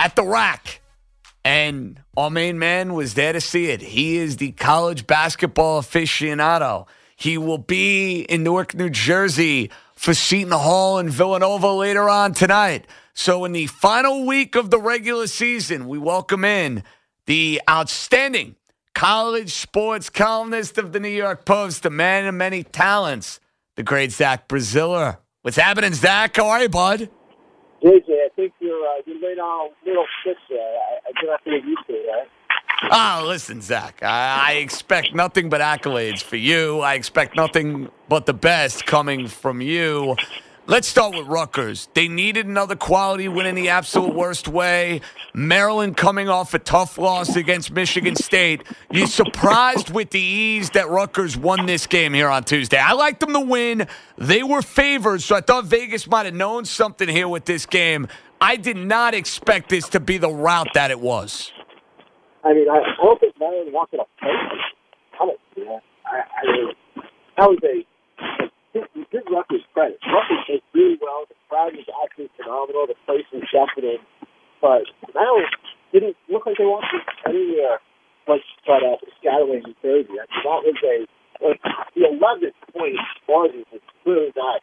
at the rack, and our main man was there to see it. He is the college basketball aficionado. He will be in Newark, New Jersey for Seton Hall and Villanova later on tonight. So in the final week of the regular season, we welcome in the outstanding college sports columnist of the New York Post, the man of many talents, the great Zach Braziller. What's happening, Zach? How are you, bud? JJ, I think you're late on a little pitch there. I do not think you to it, right? Ah, listen, Zach, I expect nothing but accolades for you. I expect nothing but the best coming from you. Let's start with Rutgers. They needed another quality win in the absolute worst way. Maryland coming off a tough loss against Michigan State. You surprised with the ease that Rutgers won this game here on Tuesday. I liked them to win. They were favored, so I thought Vegas might have known something here with this game. I did not expect this to be the route that it was. I mean, I don't think Maryland wanted to play. That was a good Rutgers credit. Rutgers did really well. The crowd was actually phenomenal. The place was deafening. But Maryland didn't look like they wanted anywhere much but scattering in Jersey. I mean, that was the 11th point margin was clearly not,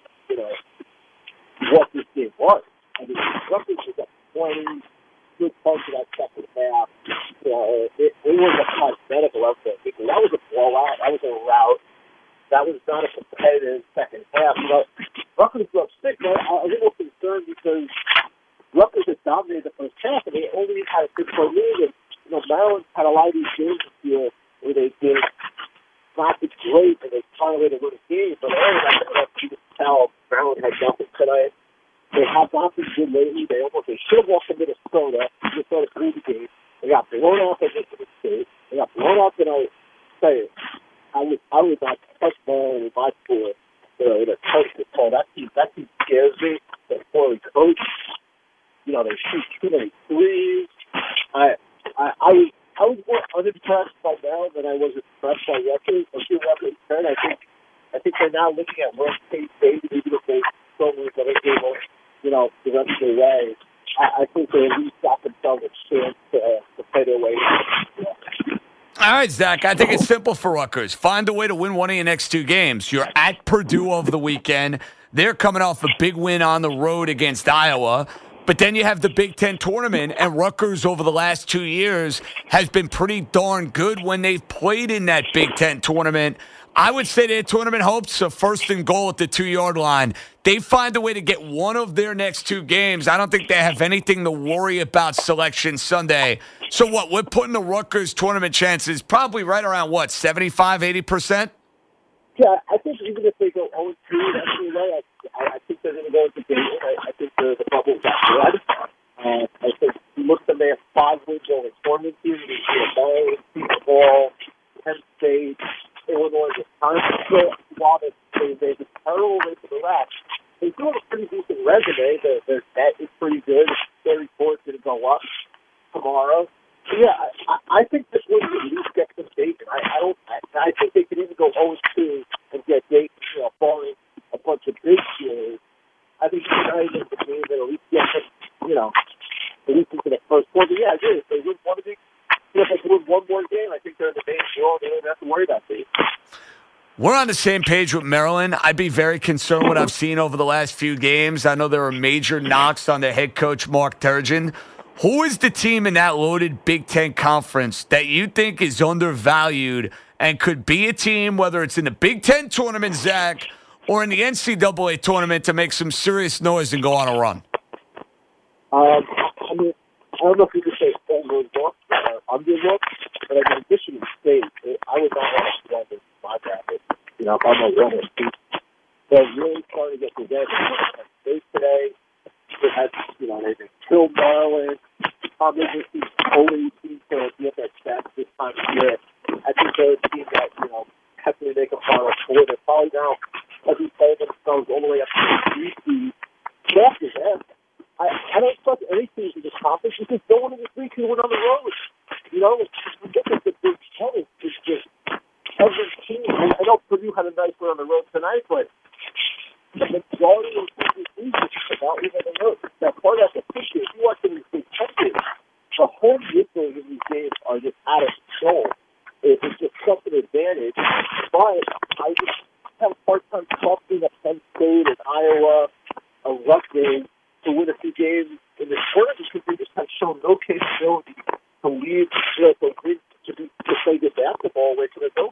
what this game was. I mean, Rutgers was at 20. Good punch in that second half. It was a cosmetic effort because that was a blowout. That was a rout. That was not a competitive second half. Rutgers was up sick, but I was a little concerned because Rutgers had dominated the first half and they only had a 6-point lead. And Maryland had a lot of these games this year where they did not be great and they found a way to win a game. But earlier, I think you could tell Maryland had nothing tonight. They have not been good lately. They should have lost to Minnesota. Minnesota blew the game. They got blown out by Michigan State. They got blown out in our players. I would not touch Maryland in my score. In a touch to call. That team scares me. They're poorly coached. They shoot too many threes. I was more unimpressed by Maryland than I was impressed by Rutgers. A few Rutgers turn. I think they're now looking at North Carolina State, even if they don't lose the game over. The rest of the way, I think they at least got themselves a chance to play their way. Yeah. All right, Zach, I think it's simple for Rutgers. Find a way to win one of your next two games. You're at Purdue over the weekend. They're coming off a big win on the road against Iowa. But then you have the Big Ten tournament, and Rutgers over the last 2 years has been pretty darn good when they've played in that Big Ten tournament. I would say their tournament hopes are first and goal at the 2-yard line. They find a way to get one of their next two games. I don't think they have anything to worry about Selection Sunday. So what, we're putting the Rutgers tournament chances probably right around, 75, 80%? Yeah, I think even if they go 0-2, that's really low. I think they're going to go into Dayton. I think the bubble got blood. I think they have 5 wins over tournament teams. They beat the ball, Penn State, Illinois, Wisconsin. So while they're terrible way to the rack, they do have a pretty decent resume. Their net is pretty good. They you know, at least into the first quarter. Yeah, I agree. If they win one big, you know, if they win one more game, I think they're in the main draw. They don't have to worry about these. We're on the same page with Maryland. I'd be very concerned what I've seen over the last few games. I know there are major knocks on their head coach, Mark Turgeon. Who is the team in that loaded Big Ten conference that you think is undervalued and could be a team, whether it's in the Big Ten tournament, Zach, or in the NCAA tournament, to make some serious noise and go on a run? I mean, I don't know if you could say overlooked or underlooked, but I mean, Michigan State, I would not want to run this my bracket. You know, if I'm a runner, they're really starting to get together. They today, they had, you know, they've been killed Maryland. Probably this is the only team to get that stats this time of year. I think they're a team that, you know, have to make a Final Four. They're probably now, as we play themselves all the way up to the three-seed. After that, I don't trust any team to just accomplish. It's just going into the three because we're on the road. You know, it's just ridiculous. The Big Ten is just every team. I know Purdue had a nice win on the road tonight, but the majority of the team is just about leaving the road. Now, part of that's efficient. If you watch the Big Ten games, the home victories in these games are just out of control. It's just such an advantage. But I just have a hard time talking to Penn State and Iowa, a Rutgers, to win a few games in the tournament because they just have shown no capability to lead, you know, to play good basketball way to the goal.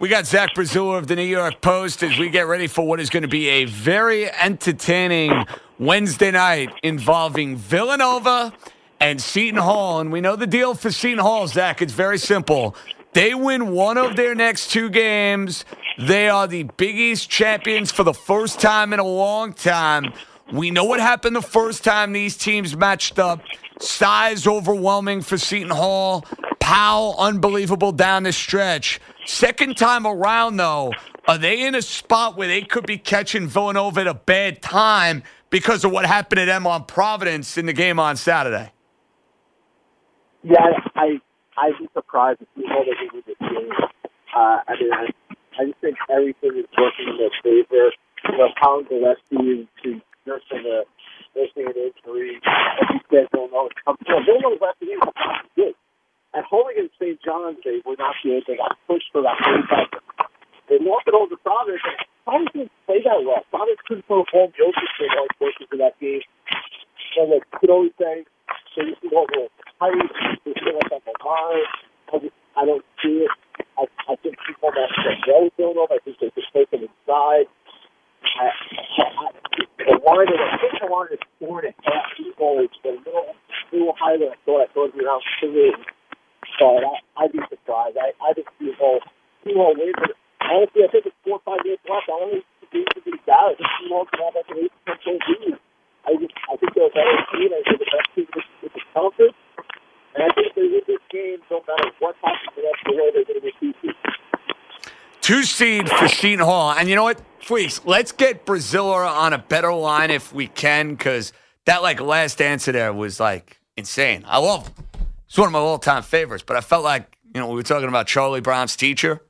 We got Zach Braziller of the New York Post as we get ready for what is going to be a very entertaining Wednesday night involving Villanova and Seton Hall. And we know the deal for Seton Hall, Zach. It's very simple. They win one of their next two games. They are the Big East champions for the first time in a long time. We know what happened the first time these teams matched up. Size overwhelming for Seton Hall. Powell unbelievable down the stretch. Second time around, though, are they in a spot where they could be catching Villanova at a bad time because of what happened to them on Providence in the game on Saturday? Yeah, I'd be surprised if Seton Hall doesn't win this game. I mean, I just think everything is working in their favor. You know, Colin Gillespie is nursing an injury. As you said, Illinois was last game was not good. At home against St. John's, they were not good. They got pushed for about 45 minutes. They lost it over to Providence. Providence didn't play that well. Providence couldn't put a home Jokic for all portions of that game. And they could always say, so this is all the Pirates. They feel like I'm alive. I don't see it. I think people that know Villanova, I think they just take them inside. The line of the pitch line is 4.5 goals. They're a little higher than I thought. I thought it would be around 3. So I'd be surprised. I think it's too long late. But honestly, I think it's 4 or 5 minutes left. I don't think it's going to be valid. It's too long to have like an 8% lead. I think they're a better team. I think they're the best team with the conference. And I think if they win this game, no matter what happens to them, they're going to be 2 seed. 2 seed for Seton Hall. And you know what? Please, let's get Braziller on a better line if we can, because that last answer there was insane. I love him. It's one of my all-time favorites, but I felt like, you know, we were talking about Charlie Brown's teacher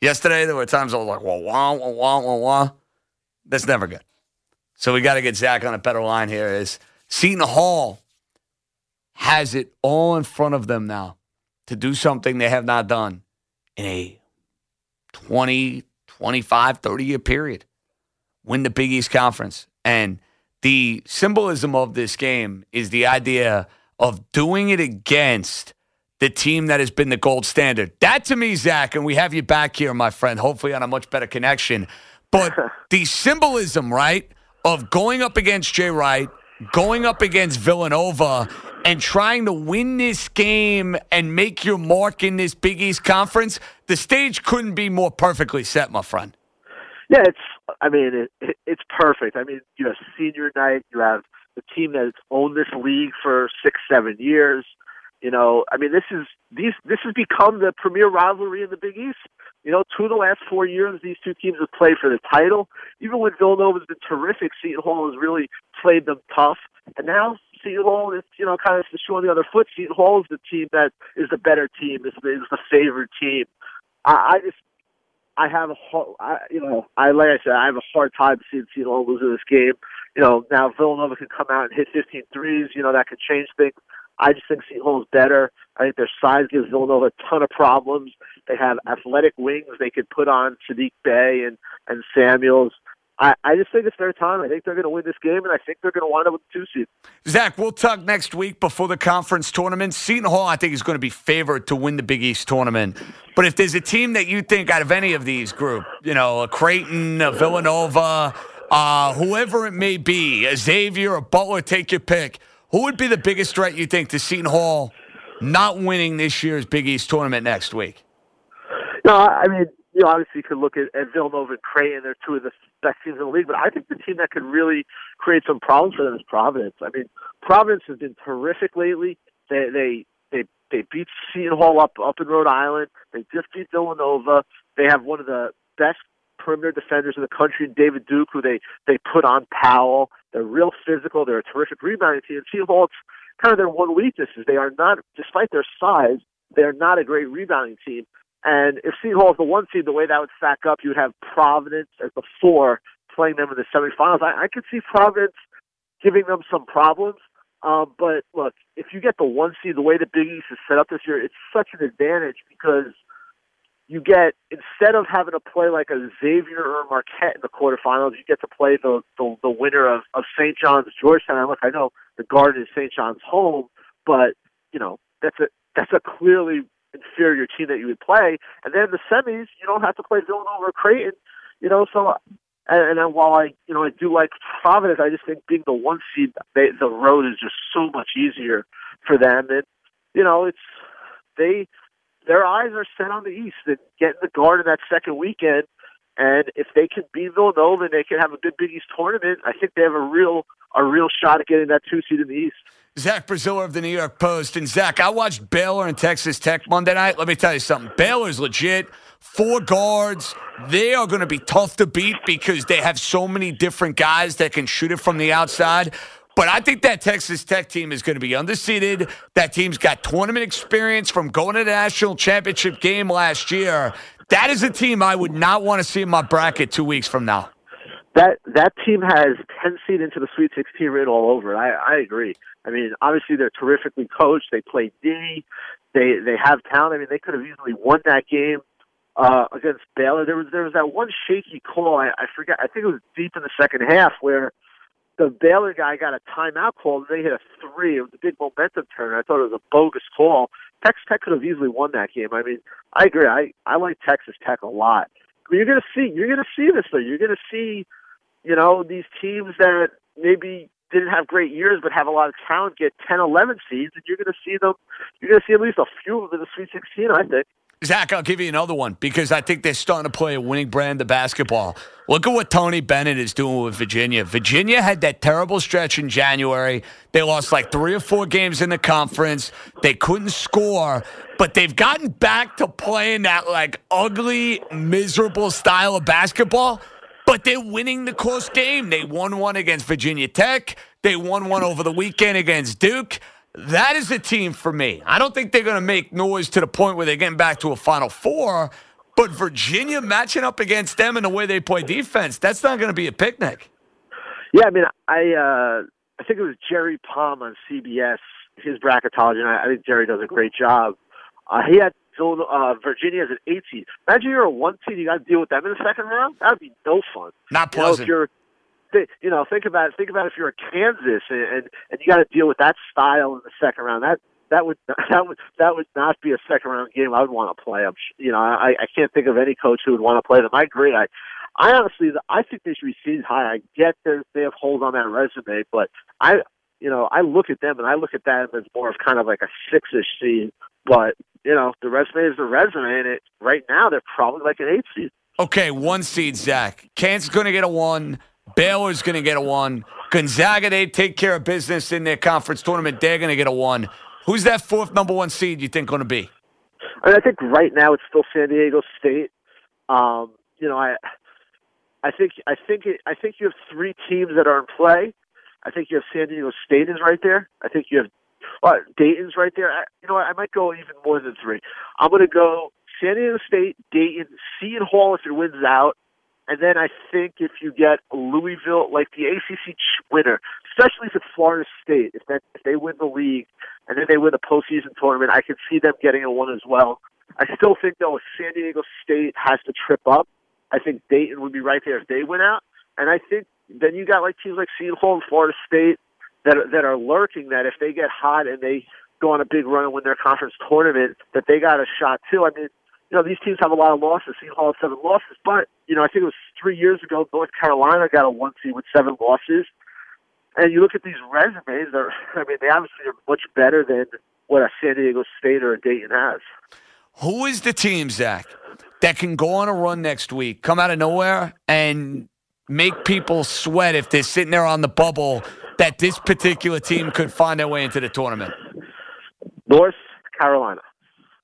yesterday. There were times I was like, wah, wah. That's never good. So we got to get Zach on a better line here. Is Seton Hall has it all in front of them now to do something they have not done in a 25, 30-year period, win the Big East Conference. And the symbolism of this game is the idea of doing it against the team that has been the gold standard. That, to me, Zach, and we have you back here, my friend, hopefully on a much better connection. But the symbolism, right, of going up against Jay Wright, going up against Villanova, and trying to win this game and make your mark in this Big East Conference, the stage couldn't be more perfectly set, my friend. Yeah, it's perfect. I mean, you have senior night, you have the team that has owned this league for 6-7 years. You know, I mean, this has become the premier rivalry in the Big East. You know, 2 of the last 4 years, these two teams have played for the title. Even when Villanova's been terrific, Seton Hall has really played them tough. And now Seton Hall is, you know, kind of the shoe on the other foot. Seton Hall is the team that is the better team, is the favored team. I have a hard time seeing Seton Hall losing this game. you know, now Villanova could come out and hit 15 threes. You know, that could change things. I just think Seton Hall is better. I think their size gives Villanova a ton of problems. They have athletic wings they could put on Sadiq Bey and Samuels. I just think it's their time. I think they're going to win this game, and I think they're going to wind up with the 2 seed. Zach, we'll talk next week before the conference tournament. Seton Hall, I think, is going to be favored to win the Big East tournament. But if there's a team that you think out of any of these group, you know, a Creighton, a Villanova, whoever it may be, a Xavier, a Butler, take your pick, who would be the biggest threat you think to Seton Hall not winning this year's Big East tournament next week? No, I mean, you obviously could look at Villanova and Creighton. They're two of the best teams in the league. But I think the team that could really create some problems for them is Providence. I mean, Providence has been terrific lately. They beat Seton Hall up in Rhode Island. They just beat Villanova. They have one of the best perimeter defenders in the country, David Duke, who they put on Powell. They're real physical. They're a terrific rebounding team. Seton Hall, it's kind of their one weakness is they are not, despite their size, they're not a great rebounding team. And if Seton Hall is the 1 seed, the way that would stack up, you would have Providence as the 4 playing them in the semifinals. I could see Providence giving them some problems. But, look, if you get the 1 seed, the way the Big East is set up this year, it's such an advantage because you get, instead of having to play like a Xavier or Marquette in the quarterfinals, you get to play the winner of St. John's, Georgetown. And look, I know the Garden is St. John's home, but, you know, that's a clearly inferior team that you would play, and then the semis you don't have to play Villanova or Creighton, you know. So, and then while I do like Providence, I just think being the 1 seed, the road is just so much easier for them. And you know, it's their eyes are set on the East and getting the Garden that second weekend. And if they can beat Villanova and they can have a good Big East tournament, I think they have a real shot at getting that 2 seed in the East. Zach Braziller of the New York Post. And, Zach, I watched Baylor and Texas Tech Monday night. Let me tell you something. Baylor's legit. 4 guards. They are going to be tough to beat because they have so many different guys that can shoot it from the outside. But I think that Texas Tech team is going to be underseeded. That team's got tournament experience from going to the national championship game last year. That is a team I would not want to see in my bracket 2 weeks from now. That team has 10 seed into the Sweet 16 written all over it. I agree. I mean, obviously they're terrifically coached. They play D. They have talent. I mean, they could have easily won that game against Baylor. There was that one shaky call. I forgot. I think it was deep in the second half where the Baylor guy got a timeout call and they hit a 3. It was a big momentum turn. I thought it was a bogus call. Texas Tech could have easily won that game. I mean, I agree. I like Texas Tech a lot. I mean, you're gonna see this though. You're gonna see, you know, these teams that maybe didn't have great years but have a lot of talent get 10, 11 seeds, and you're gonna see at least a few of them in the Sweet 16, I think. Zach, I'll give you another one because I think they're starting to play a winning brand of basketball. Look at what Tony Bennett is doing with Virginia. Virginia had that terrible stretch in January. They lost like 3 or 4 games in the conference. They couldn't score, but they've gotten back to playing that like ugly, miserable style of basketball, but they're winning the close game. They won one against Virginia Tech. They won one over the weekend against Duke. That is the team for me. I don't think they're going to make noise to the point where they're getting back to a Final Four, but Virginia matching up against them in the way they play defense, that's not going to be a picnic. Yeah, I mean, I think it was Jerry Palm on CBS, his bracketology, and I think Jerry does a great job. He had Virginia as an 8 seed. Imagine you're a 1 seed, you got to deal with them in the second round. That would be no fun. Not pleasant. You know, think about if you're a Kansas and you got to deal with that style in the second round. That would not be a second round game I would want to play. I can't think of any coach who would want to play them. I agree. I honestly, I think they should be seeded high. I get that they have holes on that resume, but I look at them and I look at that as more of kind of like a 6-ish seed. But you know, the resume is the resume, and right now they're probably like an 8 seed. Okay, 1 seed, Zach. Kansas going to get a 1. Baylor's going to get a 1. Gonzaga, they take care of business in their conference tournament. They're going to get a 1. Who's that 4th number 1 seed you think going to be? I mean, I think right now it's still San Diego State. I think you have 3 teams that are in play. I think you have San Diego State is right there. I think you have Dayton's right there. I might go even more than 3. I'm going to go San Diego State, Dayton, Seton Hall if it wins out, And then I think if you get Louisville, like the ACC winner, especially if it's Florida State, if they win the league and then they win the postseason tournament, I could see them getting a one as well. I still think, though, if San Diego State has to trip up, I think Dayton would be right there if they went out. And I think then you got like teams like Seton Hall and Florida State that are lurking, that if they get hot and they go on a big run and win their conference tournament, that they got a shot too. I mean, you know, these teams have a lot of losses. Seton Hall has 7 losses, but, you know, I think it was 3 years ago, North Carolina got a 1 seed with 7 losses. And you look at these resumes, they obviously are much better than what a San Diego State or a Dayton has. Who is the team, Zach, that can go on a run next week, come out of nowhere, and make people sweat if they're sitting there on the bubble that this particular team could find their way into the tournament? North Carolina.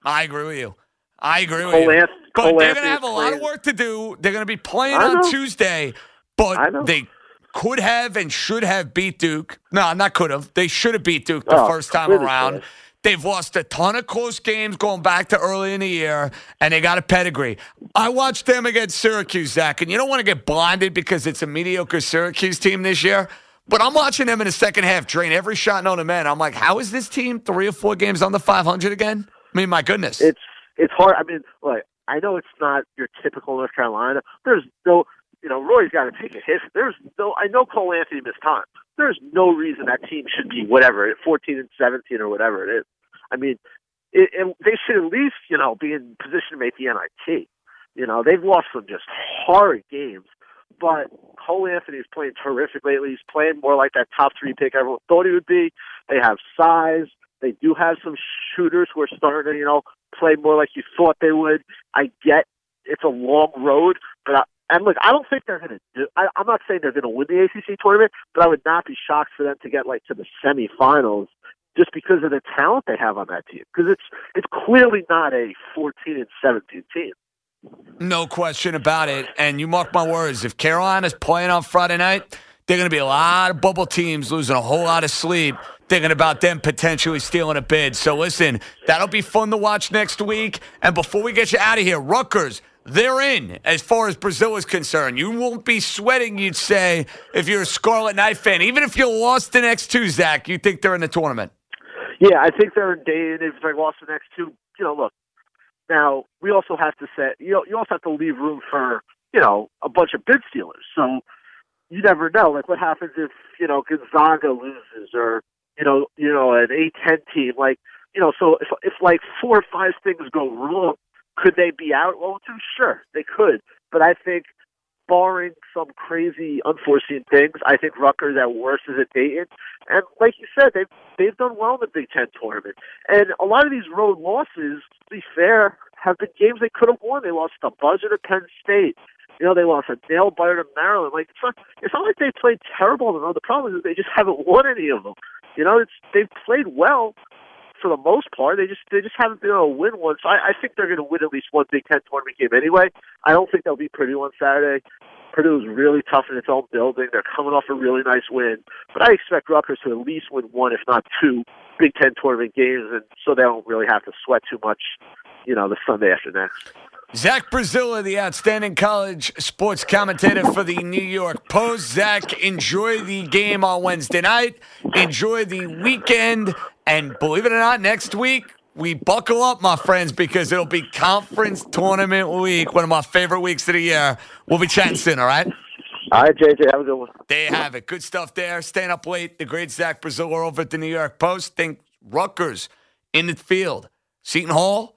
I agree with you. But they're going to have a lot of work to do. They're going to be playing on Tuesday, but they could have and should have beat Duke. No, not could have. They should have beat Duke the first time around. They've lost a ton of close games going back to early in the year, and they got a pedigree. I watched them against Syracuse, Zach, and you don't want to get blinded because it's a mediocre Syracuse team this year, but I'm watching them in the second half drain every shot known to man. I'm like, how is this team 3 or 4 games under 500 again? I mean, my goodness. It's hard. I mean, like, I know it's not your typical North Carolina. There's no, you know, Roy's got to take a hit. I know Cole Anthony missed time. There's no reason that team should be whatever, 14 and 17 or whatever it is. I mean, they should at least, you know, be in position to make the NIT. You know, they've lost some just horrid games. But Cole Anthony is playing terrific lately. He's playing more like that top 3 pick everyone thought he would be. They have size. They do have some shooters who are starting to, you know, play more like you thought they would. I get it's a long road, but look, I don't think they're going to do. I'm not saying they're going to win the ACC tournament, but I would not be shocked for them to get like to the semifinals just because of the talent they have on that team. Because it's clearly not a 14 and 17 team. No question about it. And you mark my words, if Carolina's playing on Friday night, they're going to be a lot of bubble teams losing a whole lot of sleep, thinking about them potentially stealing a bid. So listen, that'll be fun to watch next week. And before we get you out of here, Rutgers, they're in as far as Brazil is concerned. You won't be sweating, you'd say, if you're a Scarlet Knight fan. Even if you lost the next 2, Zach, you think they're in the tournament? Yeah, I think they're in Dayton. If they lost the next 2, you know, look. Now, we also have to say, you also have to leave room for, you know, a bunch of bid stealers. So you never know. Like, what happens if, you know, Gonzaga loses or, you know, an A-10 team? Like, you know, so if like 4 or 5 things go wrong, could they be out 0-2? Sure, they could. But I think, barring some crazy unforeseen things, I think Rutgers at worst is at Dayton. And like you said, they've done well in the Big Ten tournament. And a lot of these road losses, to be fair, have been games they could have won. They lost the buzzer to Penn State. You know, they lost a nail-biter to Maryland. Like, it's not like they played terrible. The problem is they just haven't won any of them. You know, they've played well for the most part. They just haven't been able to win one. So I think they're going to win at least one Big Ten tournament game anyway. I don't think they'll beat Purdue on Saturday. Purdue is really tough in its own building. They're coming off a really nice win. But I expect Rutgers to at least win 1, if not 2, Big Ten tournament games, and so they don't really have to sweat too much, you know, the Sunday after next. Zach Braziller, the outstanding college sports commentator for the New York Post. Zach, enjoy the game on Wednesday night. Enjoy the weekend. And believe it or not, next week, we buckle up, my friends, because it'll be conference tournament week, one of my favorite weeks of the year. We'll be chatting soon, all right? All right, JJ, have a good one. There you have it. Good stuff there. Staying up late, the great Zach Braziller over at the New York Post. Think Rutgers in the field. Seton Hall,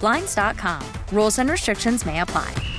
Blinds.com. Rules and restrictions may apply.